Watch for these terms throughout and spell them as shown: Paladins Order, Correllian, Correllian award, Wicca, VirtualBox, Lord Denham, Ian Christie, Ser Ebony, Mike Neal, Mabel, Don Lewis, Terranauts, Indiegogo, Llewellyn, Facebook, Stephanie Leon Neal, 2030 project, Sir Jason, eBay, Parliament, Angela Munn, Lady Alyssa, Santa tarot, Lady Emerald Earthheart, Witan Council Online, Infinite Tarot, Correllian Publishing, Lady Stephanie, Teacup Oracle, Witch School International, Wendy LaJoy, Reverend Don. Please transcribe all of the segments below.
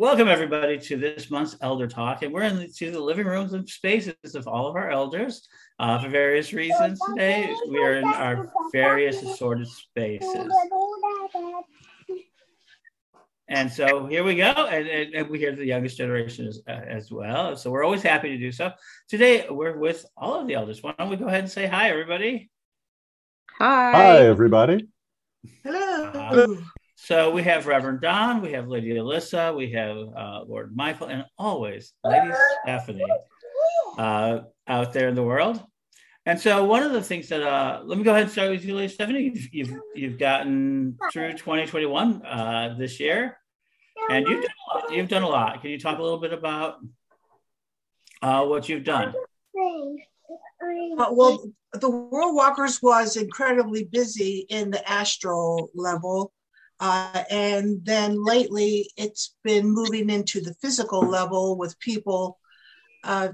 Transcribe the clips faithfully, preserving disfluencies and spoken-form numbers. Welcome, everybody, to this month's Elder Talk. And we're into the living rooms and spaces of all of our elders. Uh, for various reasons today, we are in our various assorted spaces. And so here we go. And, and, and we hear the youngest generation as, uh, as well. So we're always happy to do so. Today, we're with all of the elders. Why don't we go ahead and say hi, everybody? Hi. Hi, everybody. Hello. Hello. So we have Reverend Don, we have Lady Alyssa, we have uh, Lord Michael, and always Lady Stephanie uh, out there in the world. And so one of the things that, uh, let me go ahead and start with you, Lady Stephanie. You've, you've, you've gotten through twenty twenty-one uh, this year, and you've done, a lot. you've done a lot. Can you talk a little bit about uh, what you've done? Uh, well, the World Walkers was incredibly busy in the astral level. Uh, and then lately, it's been moving into the physical level with people uh,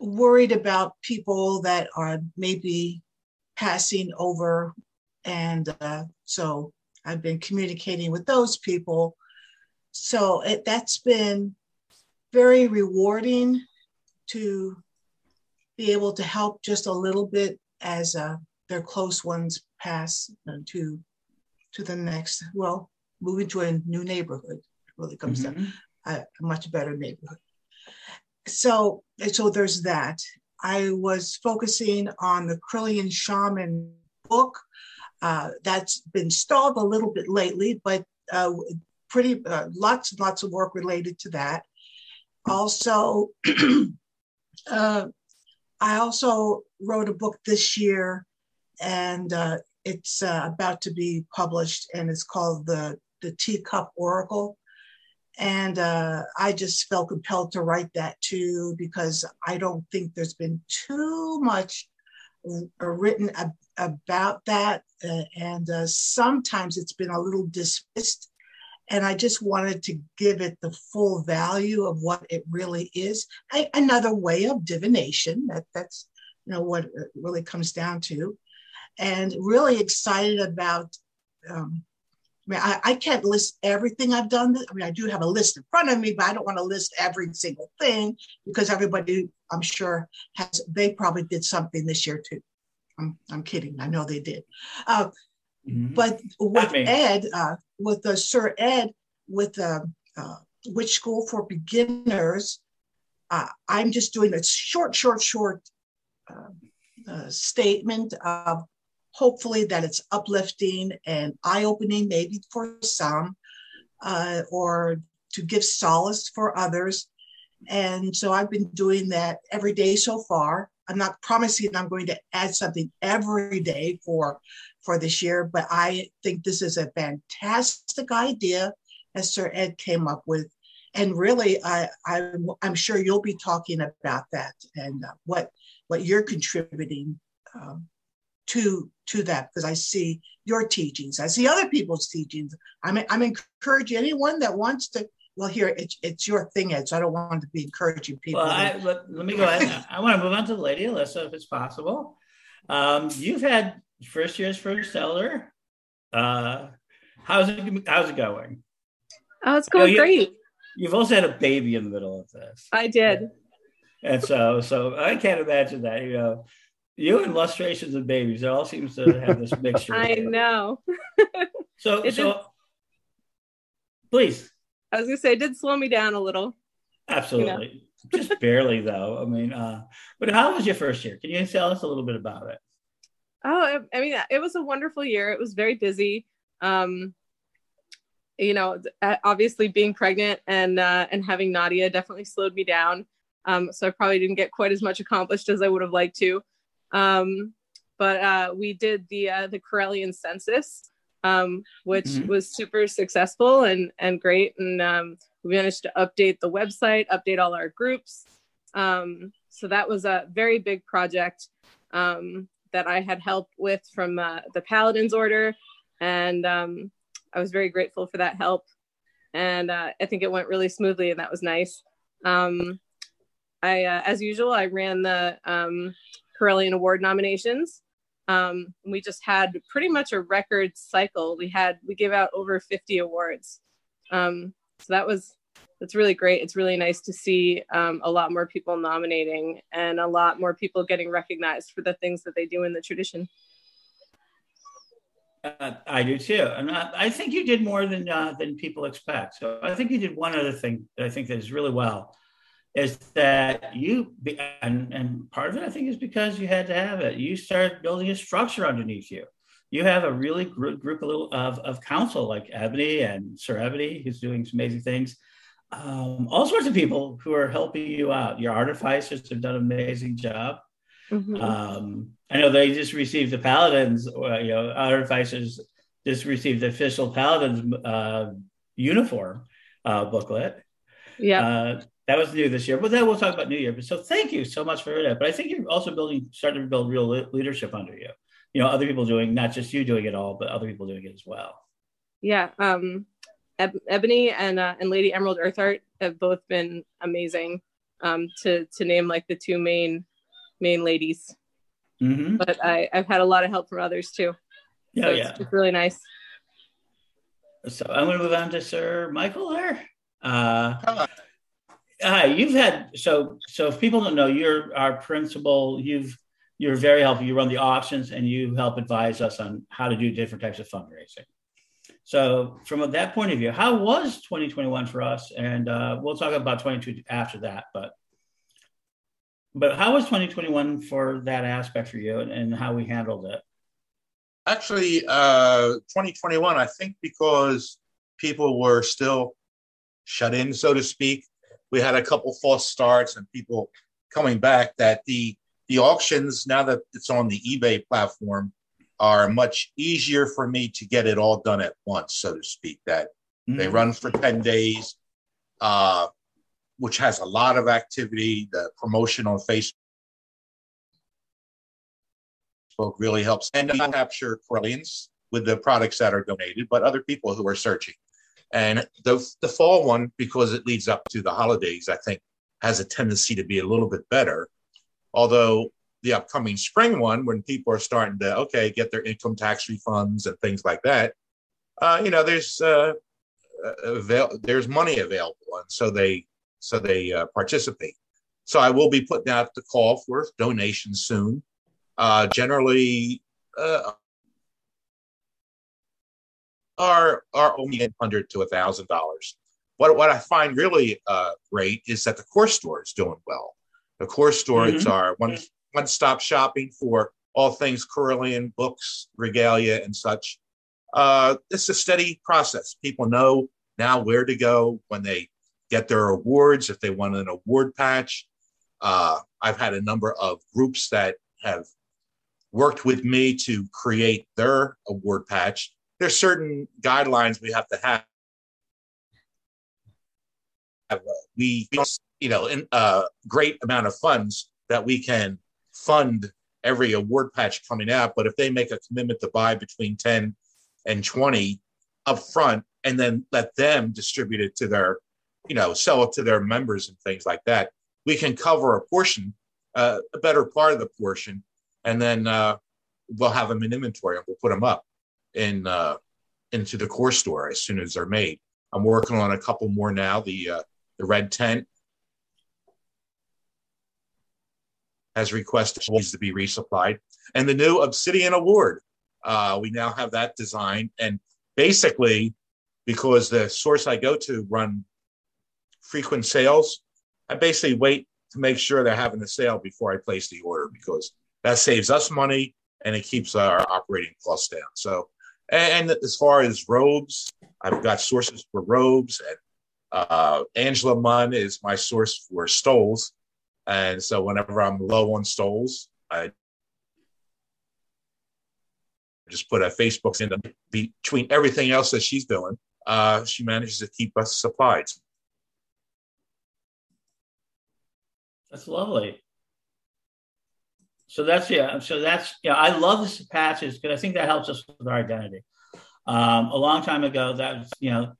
worried about people that are maybe passing over. And uh, so I've been communicating with those people. So it, that's been very rewarding to be able to help just a little bit as uh, their close ones pass to to the next, well, moving to a new neighborhood, it really comes mm-hmm. down, a much better neighborhood. So, so there's that. I was focusing on the Correllian Shaman book. Uh, that's been stalled a little bit lately, but uh, pretty, uh, lots and lots of work related to that. Also, uh, I also wrote a book this year, and uh, It's uh, about to be published, and it's called the, the Teacup Oracle. And uh, I just felt compelled to write that too, because I don't think there's been too much written ab- about that. Uh, and uh, sometimes it's been a little dismissed. And I just wanted to give it the full value of what it really is. I, another way of divination, that, that's you know what it really comes down to. And really excited about, um, I mean, I, I can't list everything I've done. I mean, I do have a list in front of me, but I don't want to list every single thing because everybody, I'm sure, has, they probably did something this year too. I'm, I'm kidding. I know they did. Uh, mm-hmm. But with Ed, uh, with the Ser Ed, with uh, uh, Witch School for Beginners, uh, I'm just doing a short, short, short uh, uh, statement of, hopefully that it's uplifting and eye-opening maybe for some uh, or to give solace for others. And so I've been doing that every day so far. I'm not promising I'm going to add something every day for, for this year, but I think this is a fantastic idea that Ser Ed came up with. And really, I, I, I'm sure you'll be talking about that and uh, what, what you're contributing um, to to that, because I see your teachings, I see other people's teachings. I'm I'm encouraging anyone that wants to. Well, here it's it's your thing, Ed. So I don't want to be encouraging people. Well, I, let, let me go ahead. I want to move on to Lady Alyssa, if it's possible. Um, you've had first year's first elder. Uh, how's it how's it going? Oh, it's going you, great. You've also had a baby in the middle of this. I did, and so so I can't imagine that you know. You and lustrations of babies, it all seems to have this mixture. I know. so, it so did, please. I was going to say, it did slow me down a little. Absolutely. You know? Just barely, though. I mean, uh, but how was your first year? Can you tell us a little bit about it? Oh, I, I mean, it was a wonderful year. It was very busy. Um, you know, obviously being pregnant and, uh, and having Nadia definitely slowed me down. Um, so I probably didn't get quite as much accomplished as I would have liked to. Um, but, uh, we did the, uh, the Correllian census, um, which mm-hmm. was super successful and, and great. And, um, we managed to update the website, update all our groups. Um, so that was a very big project, um, that I had help with from, uh, the Paladins Order. And, um, I was very grateful for that help. And, uh, I think it went really smoothly and that was nice. Um, I, uh, as usual, I ran the, um, Correllian award nominations. Um, we just had pretty much a record cycle. We had, we gave out over fifty awards. Um, so that was, that's really great. It's really nice to see um, a lot more people nominating and a lot more people getting recognized for the things that they do in the tradition. Uh, I do too. And I, I think you did more than uh, than people expect. So I think you did one other thing that I think that is really well, is that you, and, and part of it I think is because you had to have it. You started building a structure underneath you. You have a really group, group of, of council like Ebony and Ser Ebony, who's doing some amazing things. Um, all sorts of people who are helping you out. Your artificers have done an amazing job. Mm-hmm. Um, I know they just received the Paladins, uh, you know, artificers just received the official Paladins uh, uniform uh, booklet. Yeah. Uh, that was new this year, but then we'll talk about new year. But so thank you so much for that. But I think you're also building, starting to build real le- leadership under you. You know, other people doing, not just you doing it all, but other people doing it as well. Yeah. Um, Eb- Ebony and uh, and Lady Emerald Earthheart have both been amazing, um, to to name like the two main main ladies. Mm-hmm. But I, I've had a lot of help from others too. Yeah, so it's, yeah. It's really nice. So I'm going to move on to Sir Michael there. Uh, Hello. Hi, you've had, so so if people don't know, you're our principal, you've, you're very helpful. You run the auctions and you help advise us on how to do different types of fundraising. So from that point of view, how was twenty twenty-one for us? And uh, we'll talk about twenty-two after that, but but how was twenty twenty-one for that aspect for you, and, and how we handled it? Actually, uh, twenty twenty-one, I think because people were still shut in, so to speak, we had a couple false starts and people coming back, that the the auctions, now that it's on the eBay platform, are much easier for me to get it all done at once, so to speak, that mm-hmm. they run for ten days, uh, which has a lot of activity. The promotion on Facebook really helps. And I capture Correllians with the products that are donated, but other people who are searching. And the, the fall one, because it leads up to the holidays, I think has a tendency to be a little bit better. Although the upcoming spring one, when people are starting to, okay, get their income tax refunds and things like that, uh, you know, there's uh, avail- there's money available, and so they so they uh, participate. So I will be putting out the call for donations soon. Uh, generally, uh, are are only eight hundred dollars to one thousand dollars. What what I find really uh, great is that the course store is doing well. The course stores mm-hmm. are one. Yeah. One-stop shopping for all things Correllian books, regalia, and such. Uh, it's a steady process. People know now where to go when they get their awards, if they want an award patch. Uh, I've had a number of groups that have worked with me to create their award patch. There's certain guidelines we have to have. We, you know, in a great amount of funds that we can fund every award patch coming out, but if they make a commitment to buy between ten and twenty up front, and then let them distribute it to their, you know, sell it to their members and things like that, we can cover a portion, uh, a better part of the portion, and then uh, we'll have them in inventory and we'll put them up in uh, into the core store as soon as they're made. I'm working on a couple more now, the uh, the red tent has requested needs to be resupplied. And the new Obsidian Award, uh, we now have that design. And basically, because the source I go to run frequent sales, I basically wait to make sure they're having a sale before I place the order, because that saves us money and it keeps our operating costs down. So, and, and as far as robes, I've got sources for robes, and uh, Angela Munn is my source for stoles. And so whenever I'm low on stoles, I just put a Facebook in the, between everything else that she's doing. Uh, she manages to keep us supplied. That's lovely. So that's, yeah, so that's, yeah, I love this passage because I think that helps us with our identity. Um, a long time ago, that was, you know,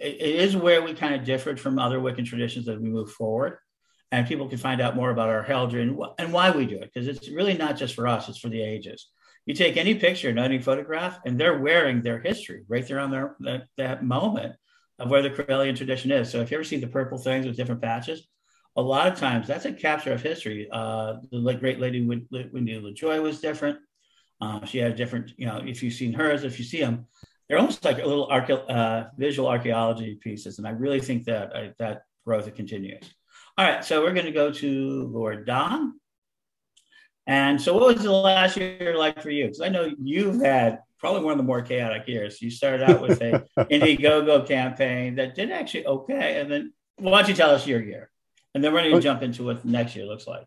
it, it is where we kind of differed from other Wiccan traditions as we move forward. And people can find out more about our heraldry and, wh- and why we do it, because it's really not just for us, it's for the ages. You take any picture and any photograph, and they're wearing their history right there on their, that, that moment of where the Correllian tradition is. So if you ever see the purple things with different patches, a lot of times that's a capture of history. Uh, the great lady Wendy LaJoy was different. Uh, she had a different, you know, if you've seen hers, if you see them, they're almost like a little arche- uh, visual archaeology pieces. And I really think that I, that growth continues. All right, so we're going to go to Lord Don. And so what was the last year like for you? Because I know you've had probably one of the more chaotic years. You started out with a Indiegogo campaign that did actually okay. And then why don't you tell us your year? And then we're going to jump into what next year looks like.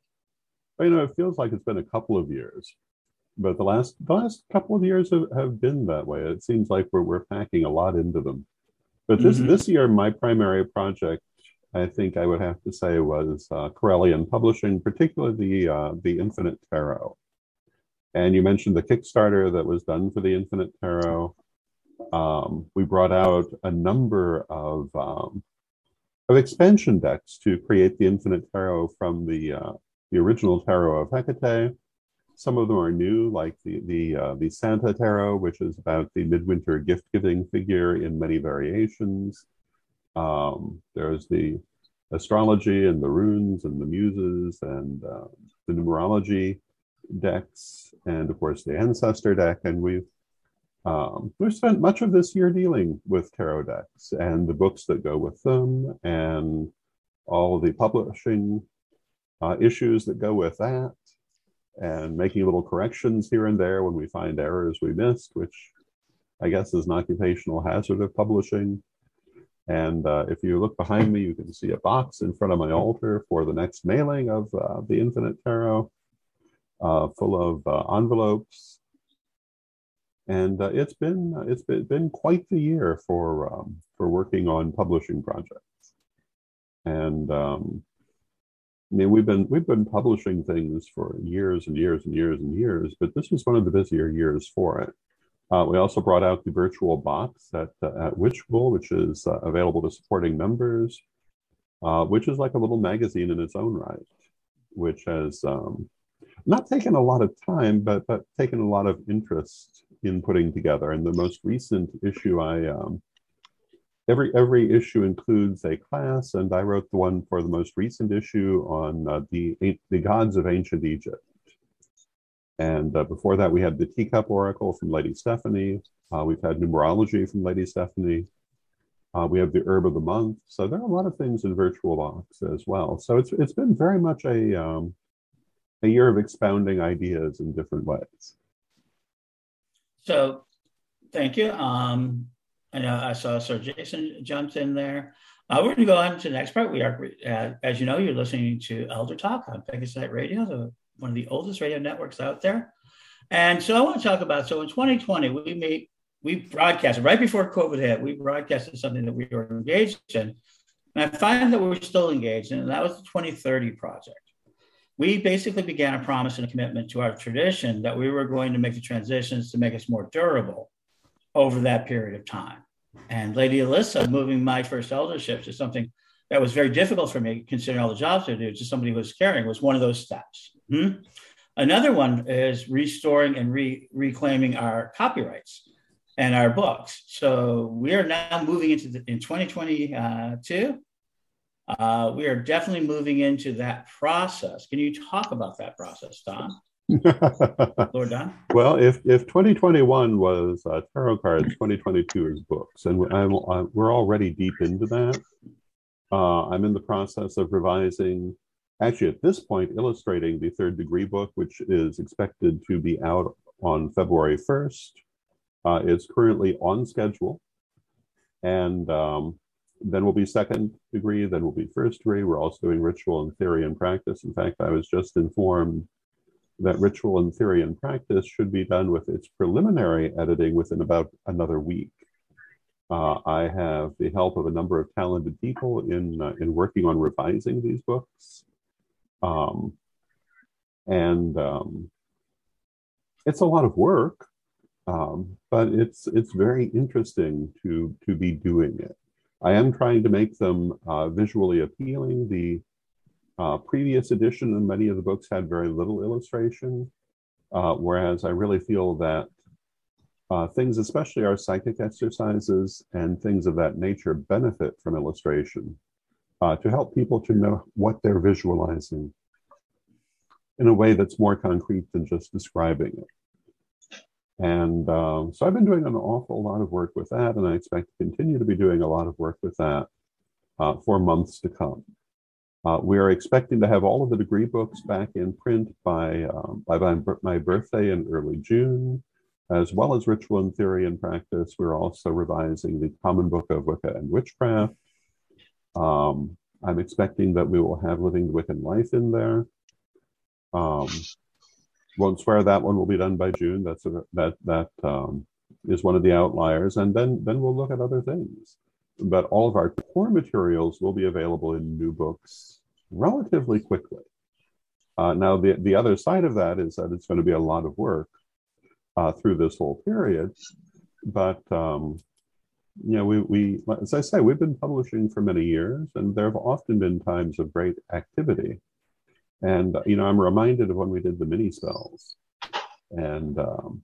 You know, it feels like it's been a couple of years. But the last the last couple of years have, have been that way. It seems like we're, we're packing a lot into them. But this, mm-hmm. this year, my primary project, I think I would have to say, was uh, Correllian Publishing, particularly the, uh, the Infinite Tarot. And you mentioned the Kickstarter that was done for the Infinite Tarot. Um, we brought out a number of um, of expansion decks to create the Infinite Tarot from the uh, the original Tarot of Hecate. Some of them are new, like the the uh, the Santa tarot, which is about the midwinter gift-giving figure in many variations. Um, there's the astrology and the runes and the muses and uh, the numerology decks, and of course the ancestor deck. And we've um, we've spent much of this year dealing with tarot decks and the books that go with them, and all of the publishing uh, issues that go with that. And making little corrections here and there when we find errors we missed, which I guess is an occupational hazard of publishing. And uh, if you look behind me, you can see a box in front of my altar for the next mailing of uh, the Infinite Tarot, uh, full of uh, envelopes. And uh, it's been it's been, been quite the year for um, for working on publishing projects. And um, I mean, we've been we've been publishing things for years and years and years and years, but this was one of the busier years for it. Uh, we also brought out the VirtualBox at uh, at Witch School, which is uh, available to supporting members, uh, which is like a little magazine in its own right, which has um, not taken a lot of time, but but taken a lot of interest in putting together. And the most recent issue, I um, Every every issue includes a class, and I wrote the one for the most recent issue on uh, the the gods of ancient Egypt. And uh, before that, we had the Teacup Oracle from Lady Stephanie. Uh, we've had numerology from Lady Stephanie. Uh, we have the herb of the month. So there are a lot of things in VirtualBox as well. So it's it's been very much a um, a year of expounding ideas in different ways. So, thank you. Um... I know I saw Sir Jason jumped in there. Uh, we're going to go on to the next part. We are, uh, as you know, you're listening to Elder Talk on Pegasite Radio, the, one of the oldest radio networks out there. And so I want to talk about, so in twenty twenty, we made, we broadcasted, right before COVID hit, we broadcasted something that we were engaged in. And I find that we're still engaged in, and that was the twenty thirty project. We basically began a promise and a commitment to our tradition that we were going to make the transitions to make us more durable over that period of time. And Lady Alyssa, moving my first eldership to something that was very difficult for me, considering all the jobs I do, to somebody who was caring, was one of those steps. Mm-hmm. Another one is restoring and re- reclaiming our copyrights and our books. So we are now moving into the, in twenty twenty-two, uh, we are definitely moving into that process. Can you talk about that process, Don? Lord Don? Well, if if twenty twenty-one was uh, tarot cards, twenty twenty-two is books, and I'm, I'm, we're already deep into that. Uh, I'm in the process of revising, actually at this point, illustrating the third degree book, which is expected to be out on February first. Uh, it's currently on schedule, and um, then we'll be second degree, then we'll be first degree. We're also doing ritual and theory and practice. In fact, I was just informed that ritual and theory and practice should be done with its preliminary editing within about another week. Uh, I have the help of a number of talented people in uh, in working on revising these books. Um, and um, it's a lot of work, um, but it's it's very interesting to, to be doing it. I am trying to make them uh, visually appealing. The Uh, previous edition and many of the books had very little illustration, uh, whereas I really feel that Uh, things, especially our psychic exercises and things of that nature, benefit from illustration uh, to help people to know what they're visualizing in a way that's more concrete than just describing it. And um, so I've been doing an awful lot of work with that, and I expect to continue to be doing a lot of work with that uh, for months to come. Uh, we are expecting to have all of the degree books back in print by, um, by my birthday in early June. As well as Ritual and Theory and Practice, we're also revising the Common Book of Wicca and Witchcraft. Um, I'm expecting that we will have Living the Wiccan Life in there. Um, won't swear that one will be done by June. That's a, that that um, is one of the outliers, and then then we'll look at other things. But all of our core materials will be available in new books relatively quickly. Uh, now, the the other side of that is that it's going to be a lot of work. Uh, through this whole period, but um, you know, we, we, as I say, we've been publishing for many years, and there have often been times of great activity. And you know, I'm reminded of when we did the mini spells, and um,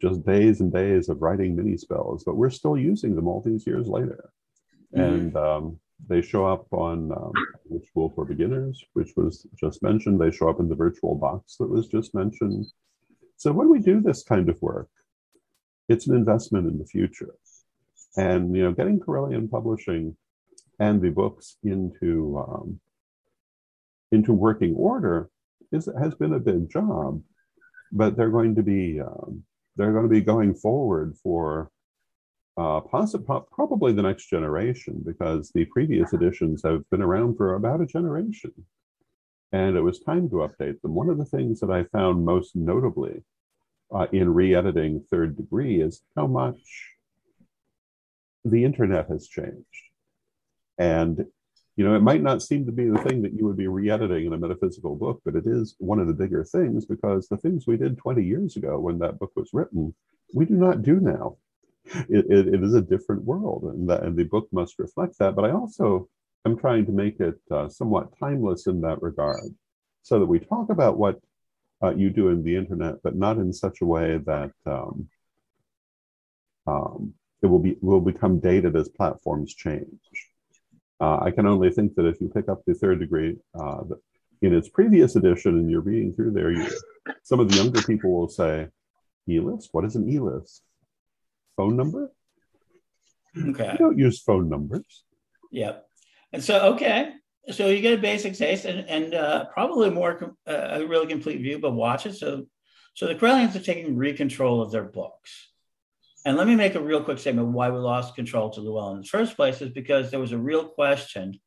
just days and days of writing mini spells. But we're still using them all these years later, mm-hmm. and um, they show up on um, Witch School for Beginners, which was just mentioned. They show up in the virtual box that was just mentioned. So when we do this kind of work, it's an investment in the future. And, you know, getting Correllian Publishing and the books into, um, into working order is, has been a big job, but they're going to be, um, they're going to be going forward for uh, possibly, probably the next generation, because the previous editions have been around for about a generation. And it was time to update them. One of the things that I found most notably uh, in re-editing Third Degree is how much the internet has changed. And, you know, it might not seem to be the thing that you would be re-editing in a metaphysical book, but it is one of the bigger things, because the things we did twenty years ago when that book was written, we do not do now. It, it, it is a different world, and the, and the book must reflect that. But I also... I'm trying to make it uh, somewhat timeless in that regard, so that we talk about what uh, you do in the internet, but not in such a way that um, um, it will be will become dated as platforms change. Uh, I can only think that if you pick up the Third Degree uh, in its previous edition and you're reading through there, you, some of the younger people will say, "E-list? What is an E-list? Phone number? Okay. You don't use phone numbers." Yep. So, okay, so you get a basic taste and, and uh, probably more uh, a really complete view, but watch it. So so the Correllians are taking re-control of their books. And let me make a real quick statement why we lost control to Llewellyn in the first place is because there was a real question.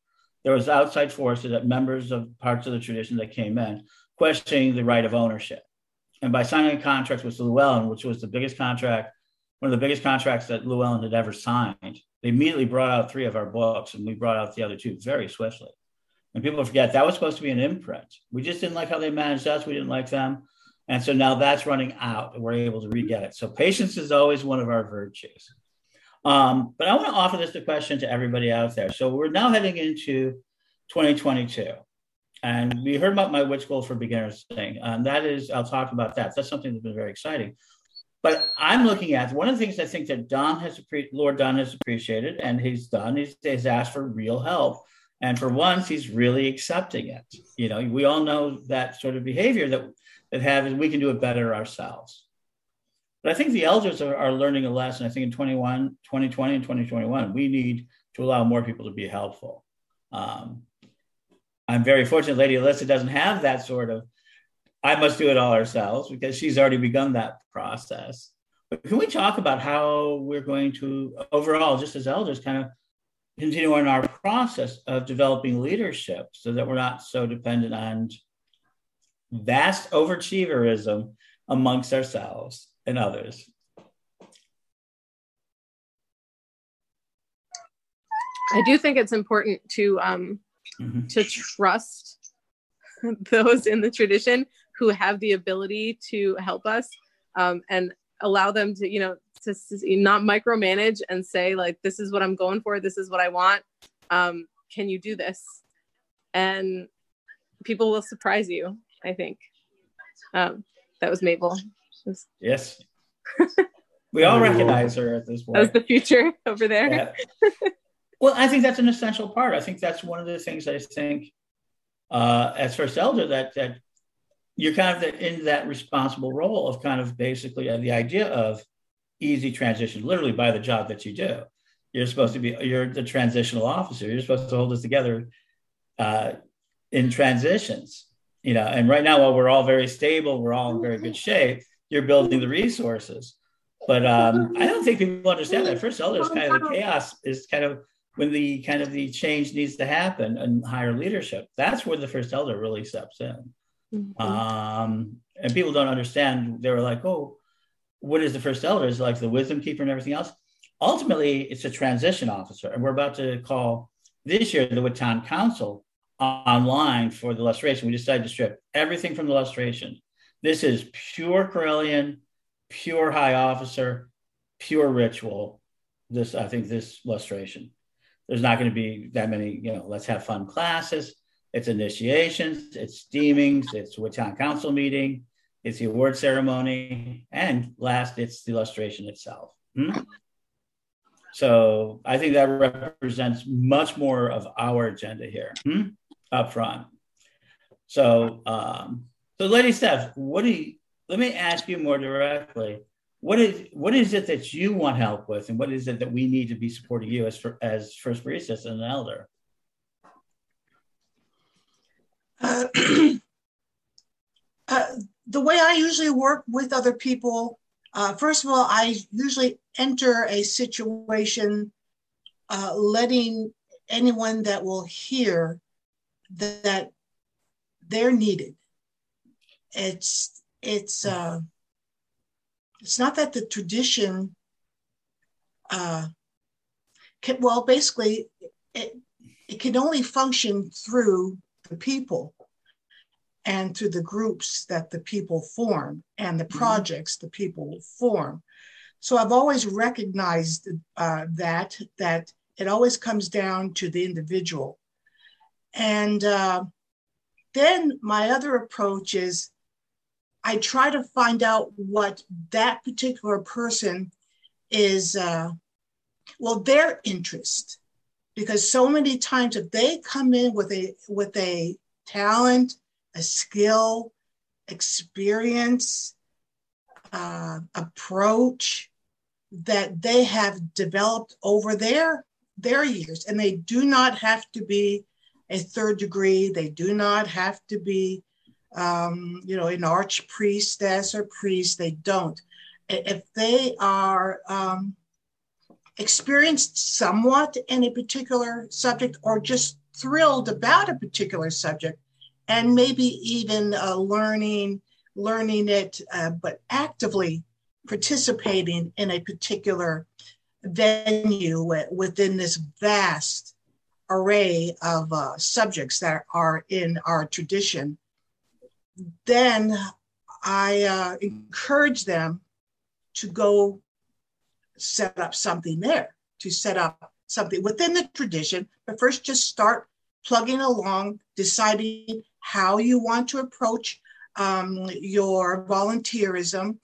There was outside forces that members of parts of the tradition that came in questioning the right of ownership. And by signing a contract with Llewellyn, which was the biggest contract, one of the biggest contracts that Llewellyn had ever signed, they immediately brought out three of our books, and we brought out the other two very swiftly. And people forget that was supposed to be an imprint. We just didn't like how they managed us. We didn't like them. And so now that's running out, and we're able to re-get it. So patience is always one of our virtues. Um, but I want to offer this the question to everybody out there. So we're now heading into twenty twenty-two. And we heard about my Witch School for Beginners thing. And that is, I'll talk about that. That's something that's been very exciting. But I'm looking at one of the things I think that Don has, Lord Don has appreciated, and he's done, he's, he's asked for real help. And for once, he's really accepting it. You know, we all know that sort of behavior that, that have, we can do it better ourselves. But I think the elders are, are learning a lesson. I think in twenty-one, twenty twenty and twenty twenty-one, we need to allow more people to be helpful. Um, I'm very fortunate Lady Alyssa doesn't have that sort of I must do it all ourselves, because she's already begun that process. But can we talk about how we're going to overall, just as elders, kind of continue on our process of developing leadership so that we're not so dependent on vast overachieverism amongst ourselves and others? I do think it's important to um, mm-hmm. to trust those in the tradition who have the ability to help us um, and allow them to, you know, to, to not micromanage and say, like, this is what I'm going for. This is what I want. Um, can you do this? And people will surprise you, I think. Um, that was Mabel. Yes. We all recognize her at this point. That's the future over there. Yeah. Well, I think that's an essential part. I think that's one of the things I think uh, as First Elder that that you're kind of in that responsible role of kind of basically the idea of easy transition, literally by the job that you do. You're supposed to be, you're the transitional officer. You're supposed to hold us together uh, in transitions, you know, and right now, while we're all very stable, we're all in very good shape, you're building the resources. But um, I don't think people understand that. First Elder is kind of the chaos, is kind of when the kind of the change needs to happen and higher leadership. That's where the First Elder really steps in. Mm-hmm. Um, and people don't understand. They were like, oh, what is the First Elder? Is like the wisdom keeper and everything else. Ultimately, it's a transition officer. And we're about to call this year the Witan Council Online for the lustration. We decided to strip everything from the lustration. This is pure Correllian, pure high officer, pure ritual. This, I think, this lustration. There's not going to be that many, you know, let's have fun classes. It's initiations, it's steamings, it's Witan Council meeting, it's the award ceremony, and last, it's the illustration itself. Hmm? So I think that represents much more of our agenda here, hmm? Up front. So, um, so Lady Steph, what do you, let me ask you more directly. What is what is it that you want help with, and what is it that we need to be supporting you as for, as first priestess and an elder? Uh, uh, the way I usually work with other people, uh, first of all, I usually enter a situation uh, letting anyone that will hear that, that they're needed. It's it's uh, it's not that the tradition uh, can, well, basically it it can only function through the people and through the groups that the people form and the projects the people form. So I've always recognized uh, that, that it always comes down to the individual. And uh, then my other approach is I try to find out what that particular person is, uh, well, their interest. Because so many times if they come in with a with a talent, a skill, experience, uh, approach that they have developed over their, their years, and they do not have to be a third degree, they do not have to be um, you know, an archpriestess or priest, they don't. If they are... Um, experienced somewhat in a particular subject or just thrilled about a particular subject and maybe even uh, learning, learning it, uh, but actively participating in a particular venue within this vast array of uh, subjects that are in our tradition, then I uh, encourage them to go set up something there, to set up something within the tradition, but first just start plugging along, deciding how you want to approach um, your volunteerism,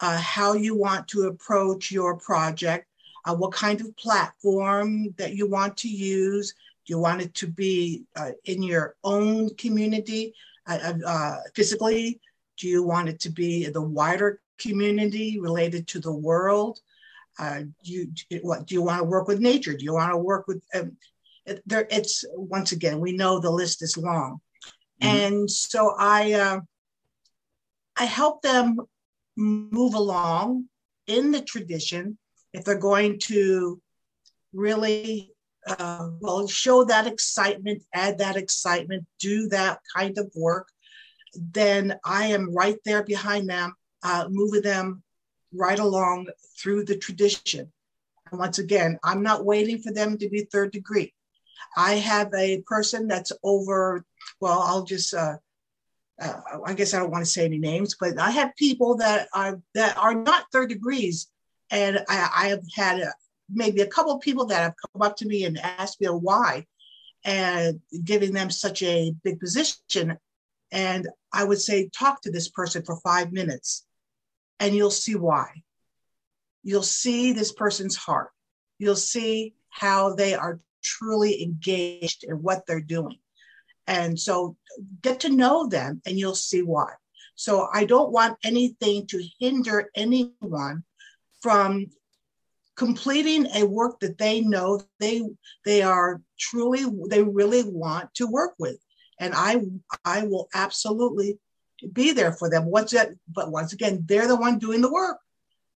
uh, how you want to approach your project, uh, what kind of platform that you want to use. Do you want it to be uh, in your own community uh, uh, physically? Do you want it to be the wider community related to the world? Uh, do you what do you want to work with nature? Do you want to work with um, it, there? It's once again we know the list is long, mm-hmm. and so I uh, I help them move along in the tradition if they're going to really uh, well show that excitement, add that excitement, do that kind of work. Then I am right there behind them, uh, moving them right along through the tradition. And once again, I'm not waiting for them to be third degree. I have a person that's over, well, I'll just, uh, uh, I guess I don't want to say any names, but I have people that are, that are not third degrees. And I, I have had a, maybe a couple of people that have come up to me and asked me why, and giving them such a big position. And I would say, talk to this person for five minutes. And you'll see why. you'll see this person's heart. You'll see how they are truly engaged in what they're doing. And so get to know them and you'll see why. So I don't want anything to hinder anyone from completing a work that they know they they are truly, they really want to work with. And I I will absolutely be there for them. Once that, but once again, they're the one doing the work.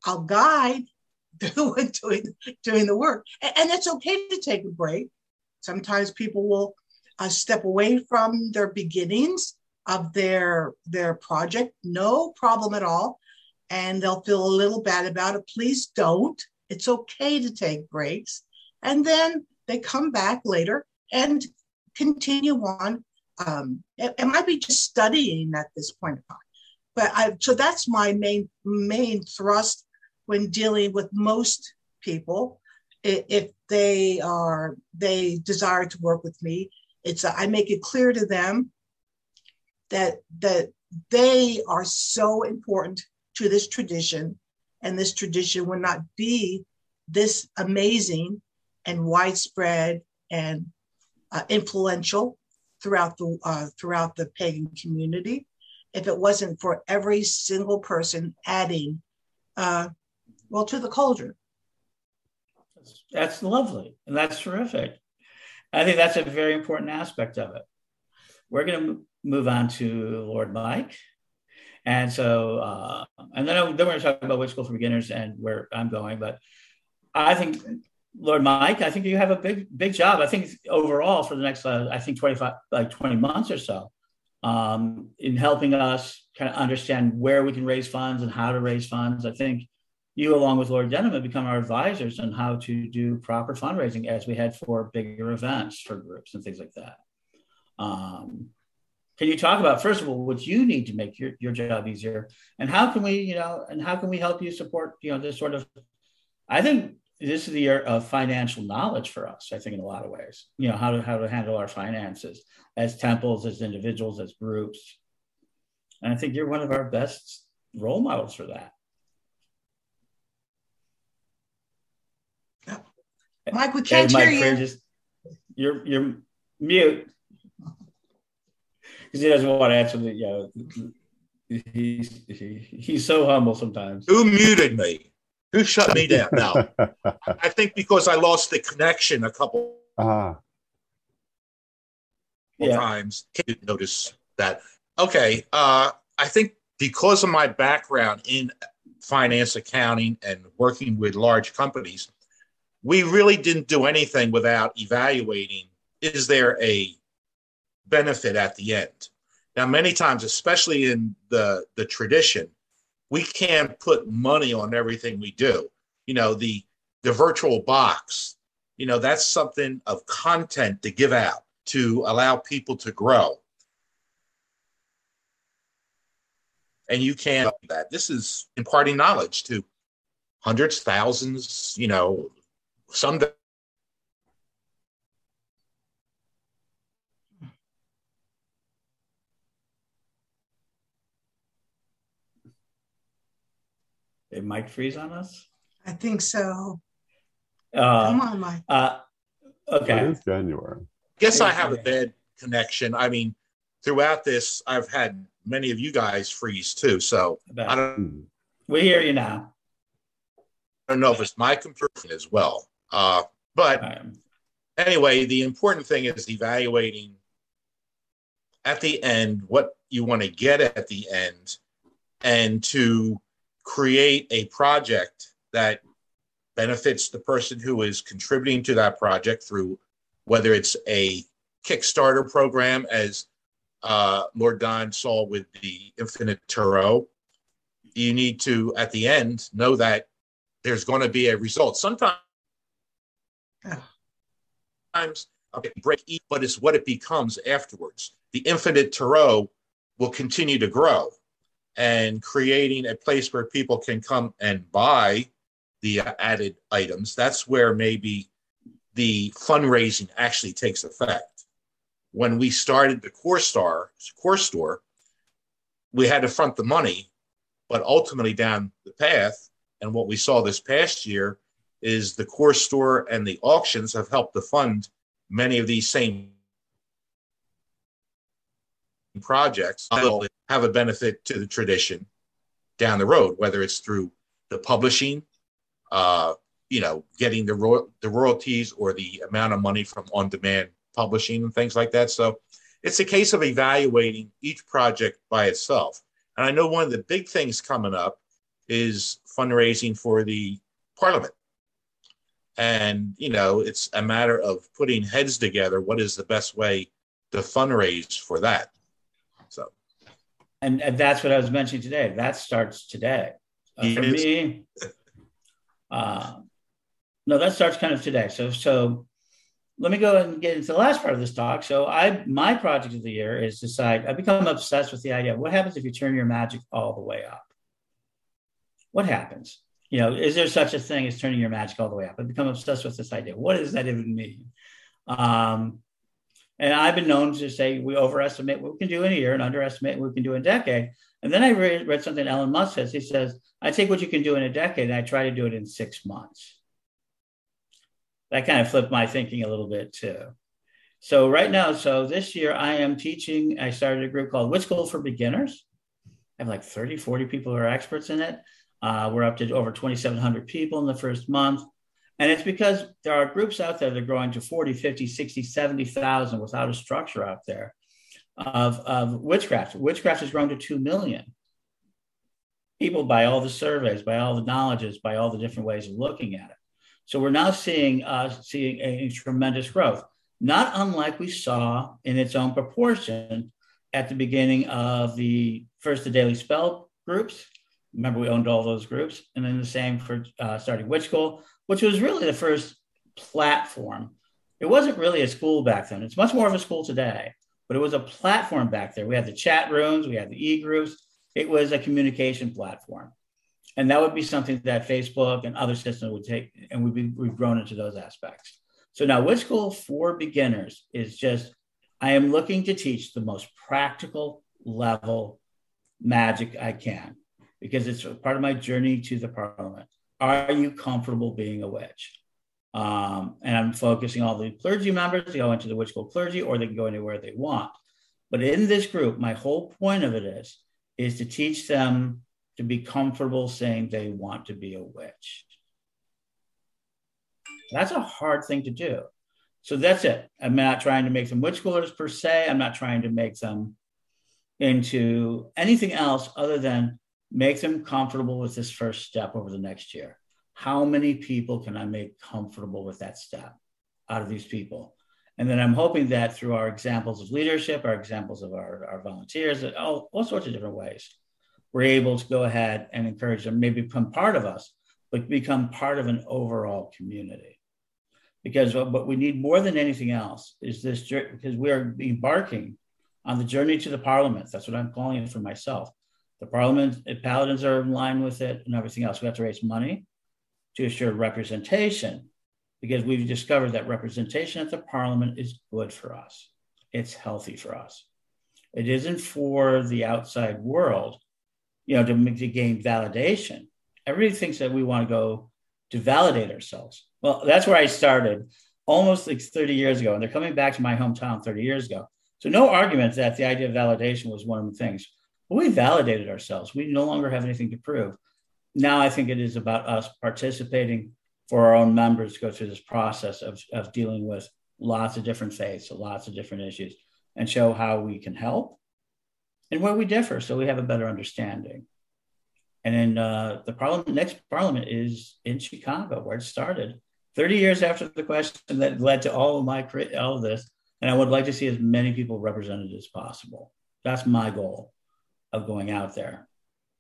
I'll guide, they're the one doing, doing the work. And, and it's okay to take a break. Sometimes people will uh, step away from their beginnings of their, their project, no problem at all. And they'll feel a little bad about it. Please don't. It's okay to take breaks. And then they come back later and continue on. Um, it, it might be just studying at this point in time. But I, so that's my main, main thrust when dealing with most people. If they are, they desire to work with me, it's, a, I make it clear to them that, that they are so important to this tradition, and this tradition would not be this amazing and widespread and uh, influential throughout the uh, throughout the pagan community if it wasn't for every single person adding, uh, well, to the cauldron. That's lovely, and that's terrific. I think that's a very important aspect of it. We're going to move on to Lord Mike. And so, uh, and then, then we're going to talk about Witch School for Beginners and where I'm going. But I think, Lord Mike, I think you have a big, big job. I think overall for the next, uh, I think twenty-five, like twenty months or so, um, in helping us kind of understand where we can raise funds and how to raise funds. I think you, along with Lord Denham, have become our advisors on how to do proper fundraising as we head for bigger events for groups and things like that. Um, Can you talk about, first of all, what you need to make your, your job easier, and how can we, you know, and how can we help you support, you know, this sort of, I think this is the year of financial knowledge for us, I think, in a lot of ways, you know, how to, how to handle our finances as temples, as individuals, as groups. And I think you're one of our best role models for that. Mike, we can't hey, hear Mike, you. Just, you're, you're mute. Because he doesn't want to answer the, you know, he's, he, he's so humble sometimes. Who muted me? Who shut me down? No. I think because I lost the connection a couple uh-huh. yeah. times. I didn't notice that. Okay. Uh, I think because of my background in finance, accounting, and working with large companies, we really didn't do anything without evaluating, is there a benefit at the end? Now, many times, especially in the the tradition, we can't put money on everything we do. You know, the the virtual box, you know, that's something of content to give out to allow people to grow. And you can't do that. This is imparting knowledge to hundreds, thousands, you know, some Did Mike freeze on us? I think so. Uh, Come on, Mike. Uh, okay. It is January. I guess I have a bad connection. I mean, throughout this, I've had many of you guys freeze too. So I don't. We hear you now. I don't know if it's my computer as well. Uh, but right. Anyway, the important thing is evaluating at the end what you want to get at the end, and to create a project that benefits the person who is contributing to that project through, whether it's a Kickstarter program, as uh, Lord Don saw with the Infinite Tarot. You need to, at the end, know that there's going to be a result. Sometimes okay, break even, but it's what it becomes afterwards. The Infinite Tarot will continue to grow, and creating a place where people can come and buy the added items. That's where maybe the fundraising actually takes effect. When we started the Core Star, Core Store, we had to front the money, but ultimately down the path, And what we saw this past year is the course store and the auctions have helped to fund many of these same projects that have a benefit to the tradition down the road, whether it's through the publishing, uh, you know, getting the, ro- the royalties or the amount of money from on-demand publishing and things like that. So it's a case of evaluating each project by itself. And I know one of the big things coming up is fundraising for the Parliament. And, you know, it's a matter of putting heads together. What is the best way to fundraise for that? So, and, and that's what I was mentioning today. That starts today. Uh, for me, uh, no, that starts kind of today. So, so let me go and get into the last part of this talk. So I, my project of the year is decide, I've become obsessed with the idea of what happens if you turn your magic all the way up? What happens? You know, is there such a thing as turning your magic all the way up? I've become obsessed with this idea. What does that even mean? Um, and I've been known to say we overestimate what we can do in a year and underestimate what we can do in a decade. And then I read, read something Elon Musk says. He says, I take what you can do in a decade and I try to do it in six months. That kind of flipped my thinking a little bit too. So right now, so this year I am teaching, I started a group called Witch School for Beginners. I have like thirty, forty people who are experts in it. Uh, we're up to over twenty-seven hundred people in the first month. And it's because there are groups out there that are growing to forty, fifty, sixty, seventy thousand without a structure out there of, of witchcraft. Witchcraft has grown to two million people by all the surveys, by all the knowledges, by all the different ways of looking at it. So we're now seeing, uh, seeing a, a tremendous growth, not unlike we saw in its own proportion at the beginning of the first, the daily spell groups. Remember, we owned all those groups. And then the same for uh, starting Witch School, which was really the first platform. It wasn't really a school back then. It's much more of a school today, but it was a platform back there. We had the chat rooms. We had the e-groups. It was a communication platform. And that would be something that Facebook and other systems would take. And we've, been, we've grown into those aspects. So now Witch School for Beginners is just, I am looking to teach the most practical level magic I can, because it's part of my journey to the Parliament. Are you comfortable being a witch? Um, and I'm focusing all the clergy members to go into the Witch School clergy, or they can go anywhere they want. But in this group, my whole point of it is, is to teach them to be comfortable saying they want to be a witch. That's a hard thing to do. So that's it. I'm not trying to make them witch schoolers per se. I'm not trying to make them into anything else other than make them comfortable with this first step over the next year. How many people can I make comfortable with that step out of these people? And then I'm hoping that through our examples of leadership, our examples of our, our volunteers, all, all sorts of different ways, we're able to go ahead and encourage them, maybe become part of us, but become part of an overall community. Because what we need more than anything else is this, because we are embarking on the journey to the Parliament. That's what I'm calling it for myself. The Parliament, Paladins are in line with it and everything else. We have to raise money to assure representation, because we've discovered that representation at the Parliament is good for us. It's healthy for us. It isn't for the outside world, you know, to, to gain validation. Everybody thinks that we want to go to validate ourselves. Well, that's where I started almost like thirty years ago. And they're coming back to my hometown thirty years ago. So no argument that the idea of validation was one of the things. But we validated ourselves. We no longer have anything to prove. Now I think it is about us participating for our own members to go through this process of, of dealing with lots of different faiths, lots of different issues, and show how we can help and where we differ so we have a better understanding. And then uh, the parliament, next Parliament is in Chicago, where it started, thirty years after the question that led to all of my all of this. And I would like to see as many people represented as possible. That's my goal of going out there.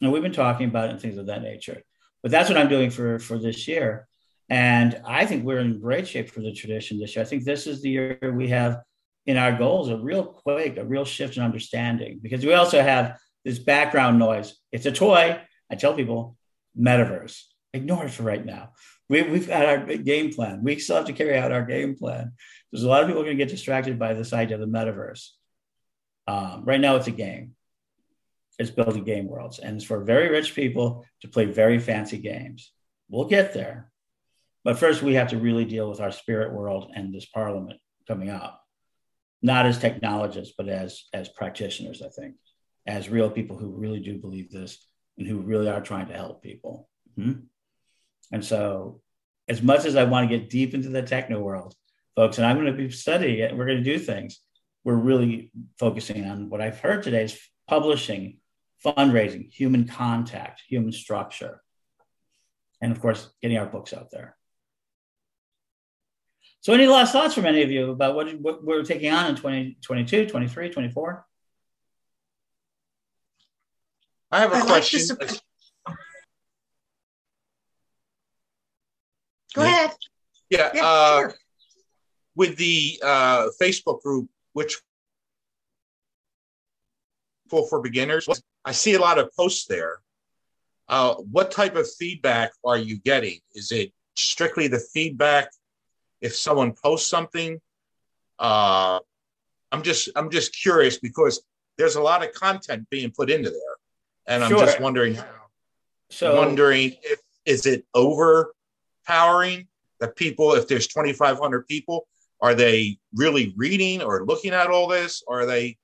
And we've been talking about it and things of that nature. But that's what I'm doing for, for this year. And I think we're in great shape for the tradition this year. I think this is the year we have in our goals a real quake, a real shift in understanding, because we also have this background noise. It's a toy. I tell people, metaverse. Ignore it for right now. We, we've got our game plan. We still have to carry out our game plan. There's a lot of people going to get distracted by this idea of the metaverse. Um, right now, it's a game. It's building game worlds, and it's for very rich people to play very fancy games. We'll get there. But first, we have to really deal with our spirit world and this Parliament coming up, not as technologists, but as, as practitioners, I think, as real people who really do believe this and who really are trying to help people. Mm-hmm. And so as much as I want to get deep into the techno world, folks, and I'm going to be studying it, we're going to do things. We're really focusing on what I've heard today is publishing, fundraising, human contact, human structure, and of course, getting our books out there. So any last thoughts from any of you about what, what we're taking on in twenty twenty-two, twenty-three, twenty-four? I have a I'd question. Like to... Go ahead. Yeah. yeah uh, sure. With the uh, Facebook group, Witch School for Beginners, I see a lot of posts there. Uh, what type of feedback are you getting? Is it strictly the feedback if someone posts something? Uh, I'm just I'm just curious because there's a lot of content being put into there, and I'm sure. just wondering how. So wondering if is it overpowering the people? If there's twenty-five hundred people, are they really reading or looking at all this? Or are they?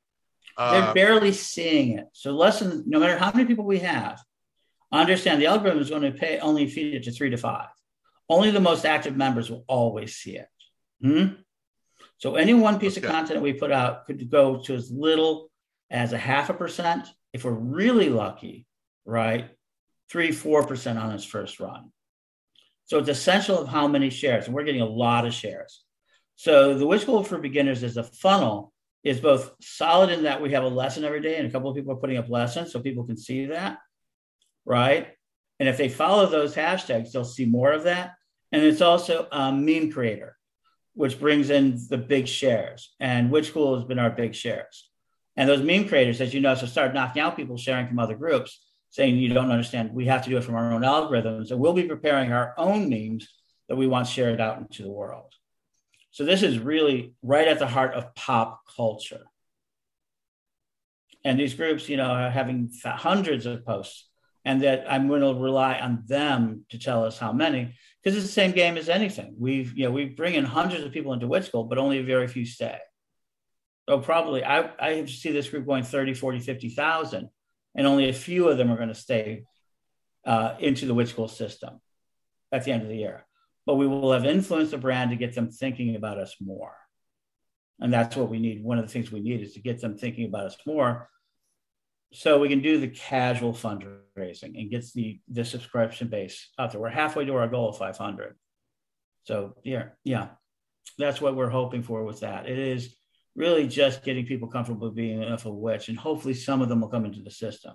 Uh, they're barely seeing it. So less than, no matter how many people we have, understand the algorithm is going to pay only feed it to three to five. Only the most active members will always see it. Hmm? So any one piece okay. of content we put out could go to as little as a half a percent. If we're really lucky, right? Three, four percent on its first run. So it's essential of how many shares, and we're getting a lot of shares. So the Witch School for Beginners is a funnel. It's both solid in that we have a lesson every day, and a couple of people are putting up lessons so people can see that, right? And if they follow those hashtags, they'll see more of that. And it's also a meme creator, which brings in the big shares. And Witch School has been our big shares. And those meme creators, as you know, so start knocking out people sharing from other groups, saying you don't understand, we have to do it from our own algorithms. And we'll be preparing our own memes that we want shared out into the world. So this is really right at the heart of pop culture. And these groups, you know, are having hundreds of posts, and that I'm going to rely on them to tell us how many, because it's the same game as anything. We've, you know, we bring in hundreds of people into Witch School, but only very few stay. So probably I, I see this group going thirty, forty, fifty thousand, and only a few of them are going to stay uh, into the Witch School system at the end of the year. But we will have influenced the brand to get them thinking about us more. And that's what we need. One of the things we need is to get them thinking about us more so we can do the casual fundraising and gets the, the subscription base out there. We're halfway to our goal of five hundred. So yeah, yeah, that's what we're hoping for with that. It is really just getting people comfortable being enough of a witch, and hopefully some of them will come into the system.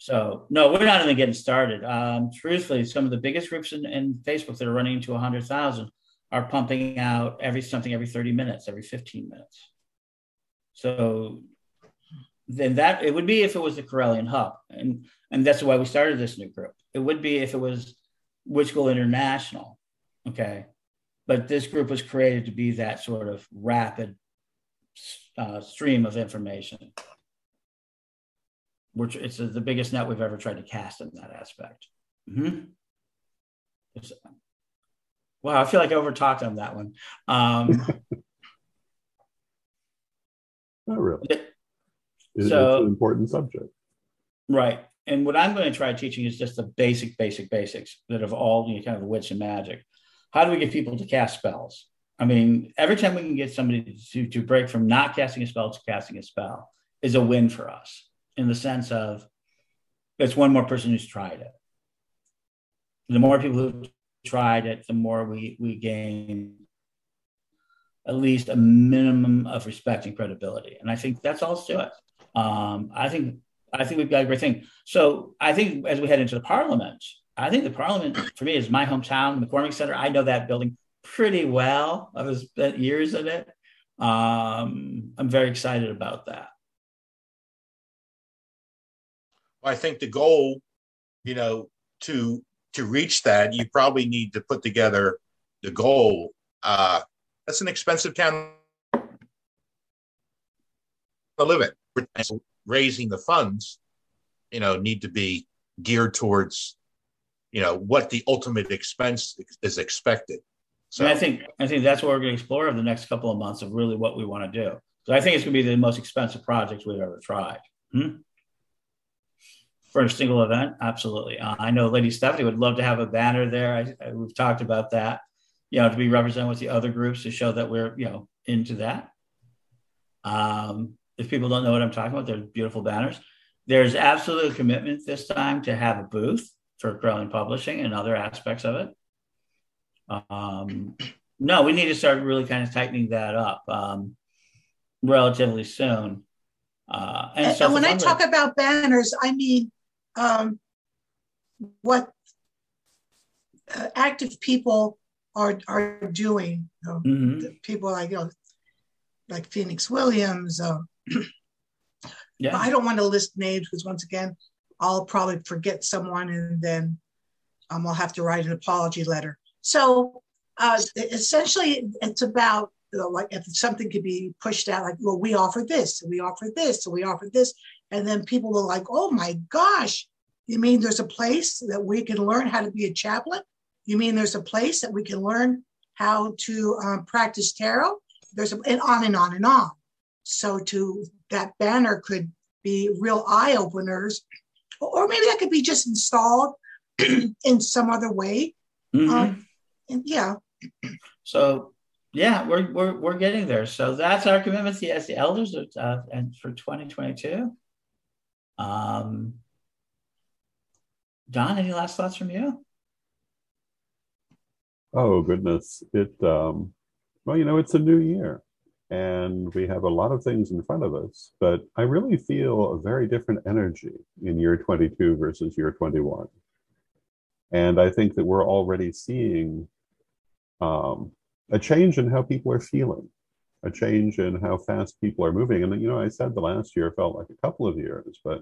So no, we're not even getting started. Um, truthfully, some of the biggest groups in, in Facebook that are running into one hundred thousand are pumping out every something every thirty minutes, every fifteen minutes. So then that, it would be if it was the Correllian Hub. And, and that's why we started this new group. It would be if it was Witch School International, okay? But this group was created to be that sort of rapid uh, stream of information. Which it's the biggest net we've ever tried to cast in that aspect. Mm-hmm. Wow, I feel like I over-talked on that one. Um, Not really. It's, so, it's an important subject. Right. And what I'm going to try teaching is just the basic, basic, basics that have all, you know, kind of witch and magic. How do we get people to cast spells? I mean, every time we can get somebody to, to break from not casting a spell to casting a spell is a win for us. In the sense of, it's one more person who's tried it. The more people who've tried it, the more we, we gain at least a minimum of respect and credibility. And I think that's all to it. Um, I think I think we've got a great thing. So I think as we head into the Parliament, I think the Parliament for me is my hometown, McCormick Center. I know that building pretty well. I've spent years in it. Um, I'm very excited about that. I think the goal, you know, to to reach that, you probably need to put together the goal. Uh, that's an expensive town to live in. raising the funds, you know, need to be geared towards, you know, what the ultimate expense is expected. So and I think I think that's what we're going to explore over the next couple of months of really what we want to do. So I think it's going to be the most expensive project we've ever tried. Hmm? For a single event, absolutely. Uh, I know Lady Stephanie would love to have a banner there. I, I, we've talked about that, you know, to be represented with the other groups to show that we're, you know, into that. Um, if people don't know what I'm talking about, they're beautiful banners. There's absolute commitment this time to have a booth for Correllian Publishing and other aspects of it. Um, no, we need to start really kind of tightening that up um, relatively soon. Uh, and, and, so and when I talk with- about banners, I mean um, what uh, active people are are doing. You know, mm-hmm. the people like you know, like Phoenix Williams. Uh, yeah. But I don't want to list names because once again, I'll probably forget someone, and then um, I'll have to write an apology letter. So uh, essentially, it's about. You know, like if something could be pushed out, like, well, we offer this, we offer this, we offer this. And then people were like, oh my gosh, you mean there's a place that we can learn how to be a chaplain? You mean there's a place that we can learn how to um, practice tarot? There's a, and on and on and on. So to that banner could be real eye openers, or, or maybe that could be just installed in some other way. Mm-hmm. Um, and yeah. So yeah, we're we're we're getting there. So that's our commitment as the elders, uh, and for twenty twenty-two. Um, Don, any last thoughts from you? Oh goodness, it um, well, you know, it's a new year, and we have a lot of things in front of us. But I really feel a very different energy in year twenty-two versus year twenty-one, and I think that we're already seeing. Um, A change in how people are feeling, a change in how fast people are moving. And, you know, I said the last year felt like a couple of years, but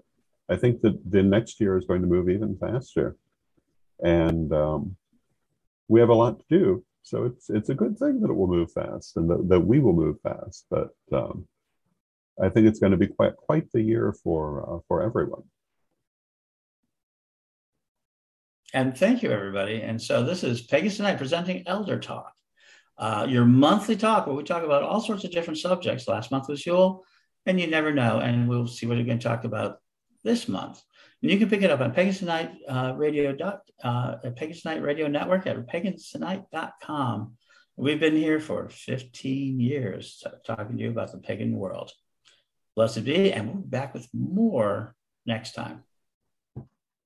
I think that the next year is going to move even faster. And um, we have a lot to do. So it's it's a good thing that it will move fast and that, that we will move fast. But um, I think it's going to be quite, quite the year for uh, for everyone. And thank you, everybody. And so this is Pegasite and I presenting Elder Talk. Uh, your monthly talk, where we talk about all sorts of different subjects. Last month was Yule, and you never know. And we'll see what we're going to talk about this month. And you can pick it up on Pegasite uh, Radio dot uh, at Pegasite Radio Network at pegasite dot com. We've been here for fifteen years talking to you about the pagan world. Blessed be, and we'll be back with more next time.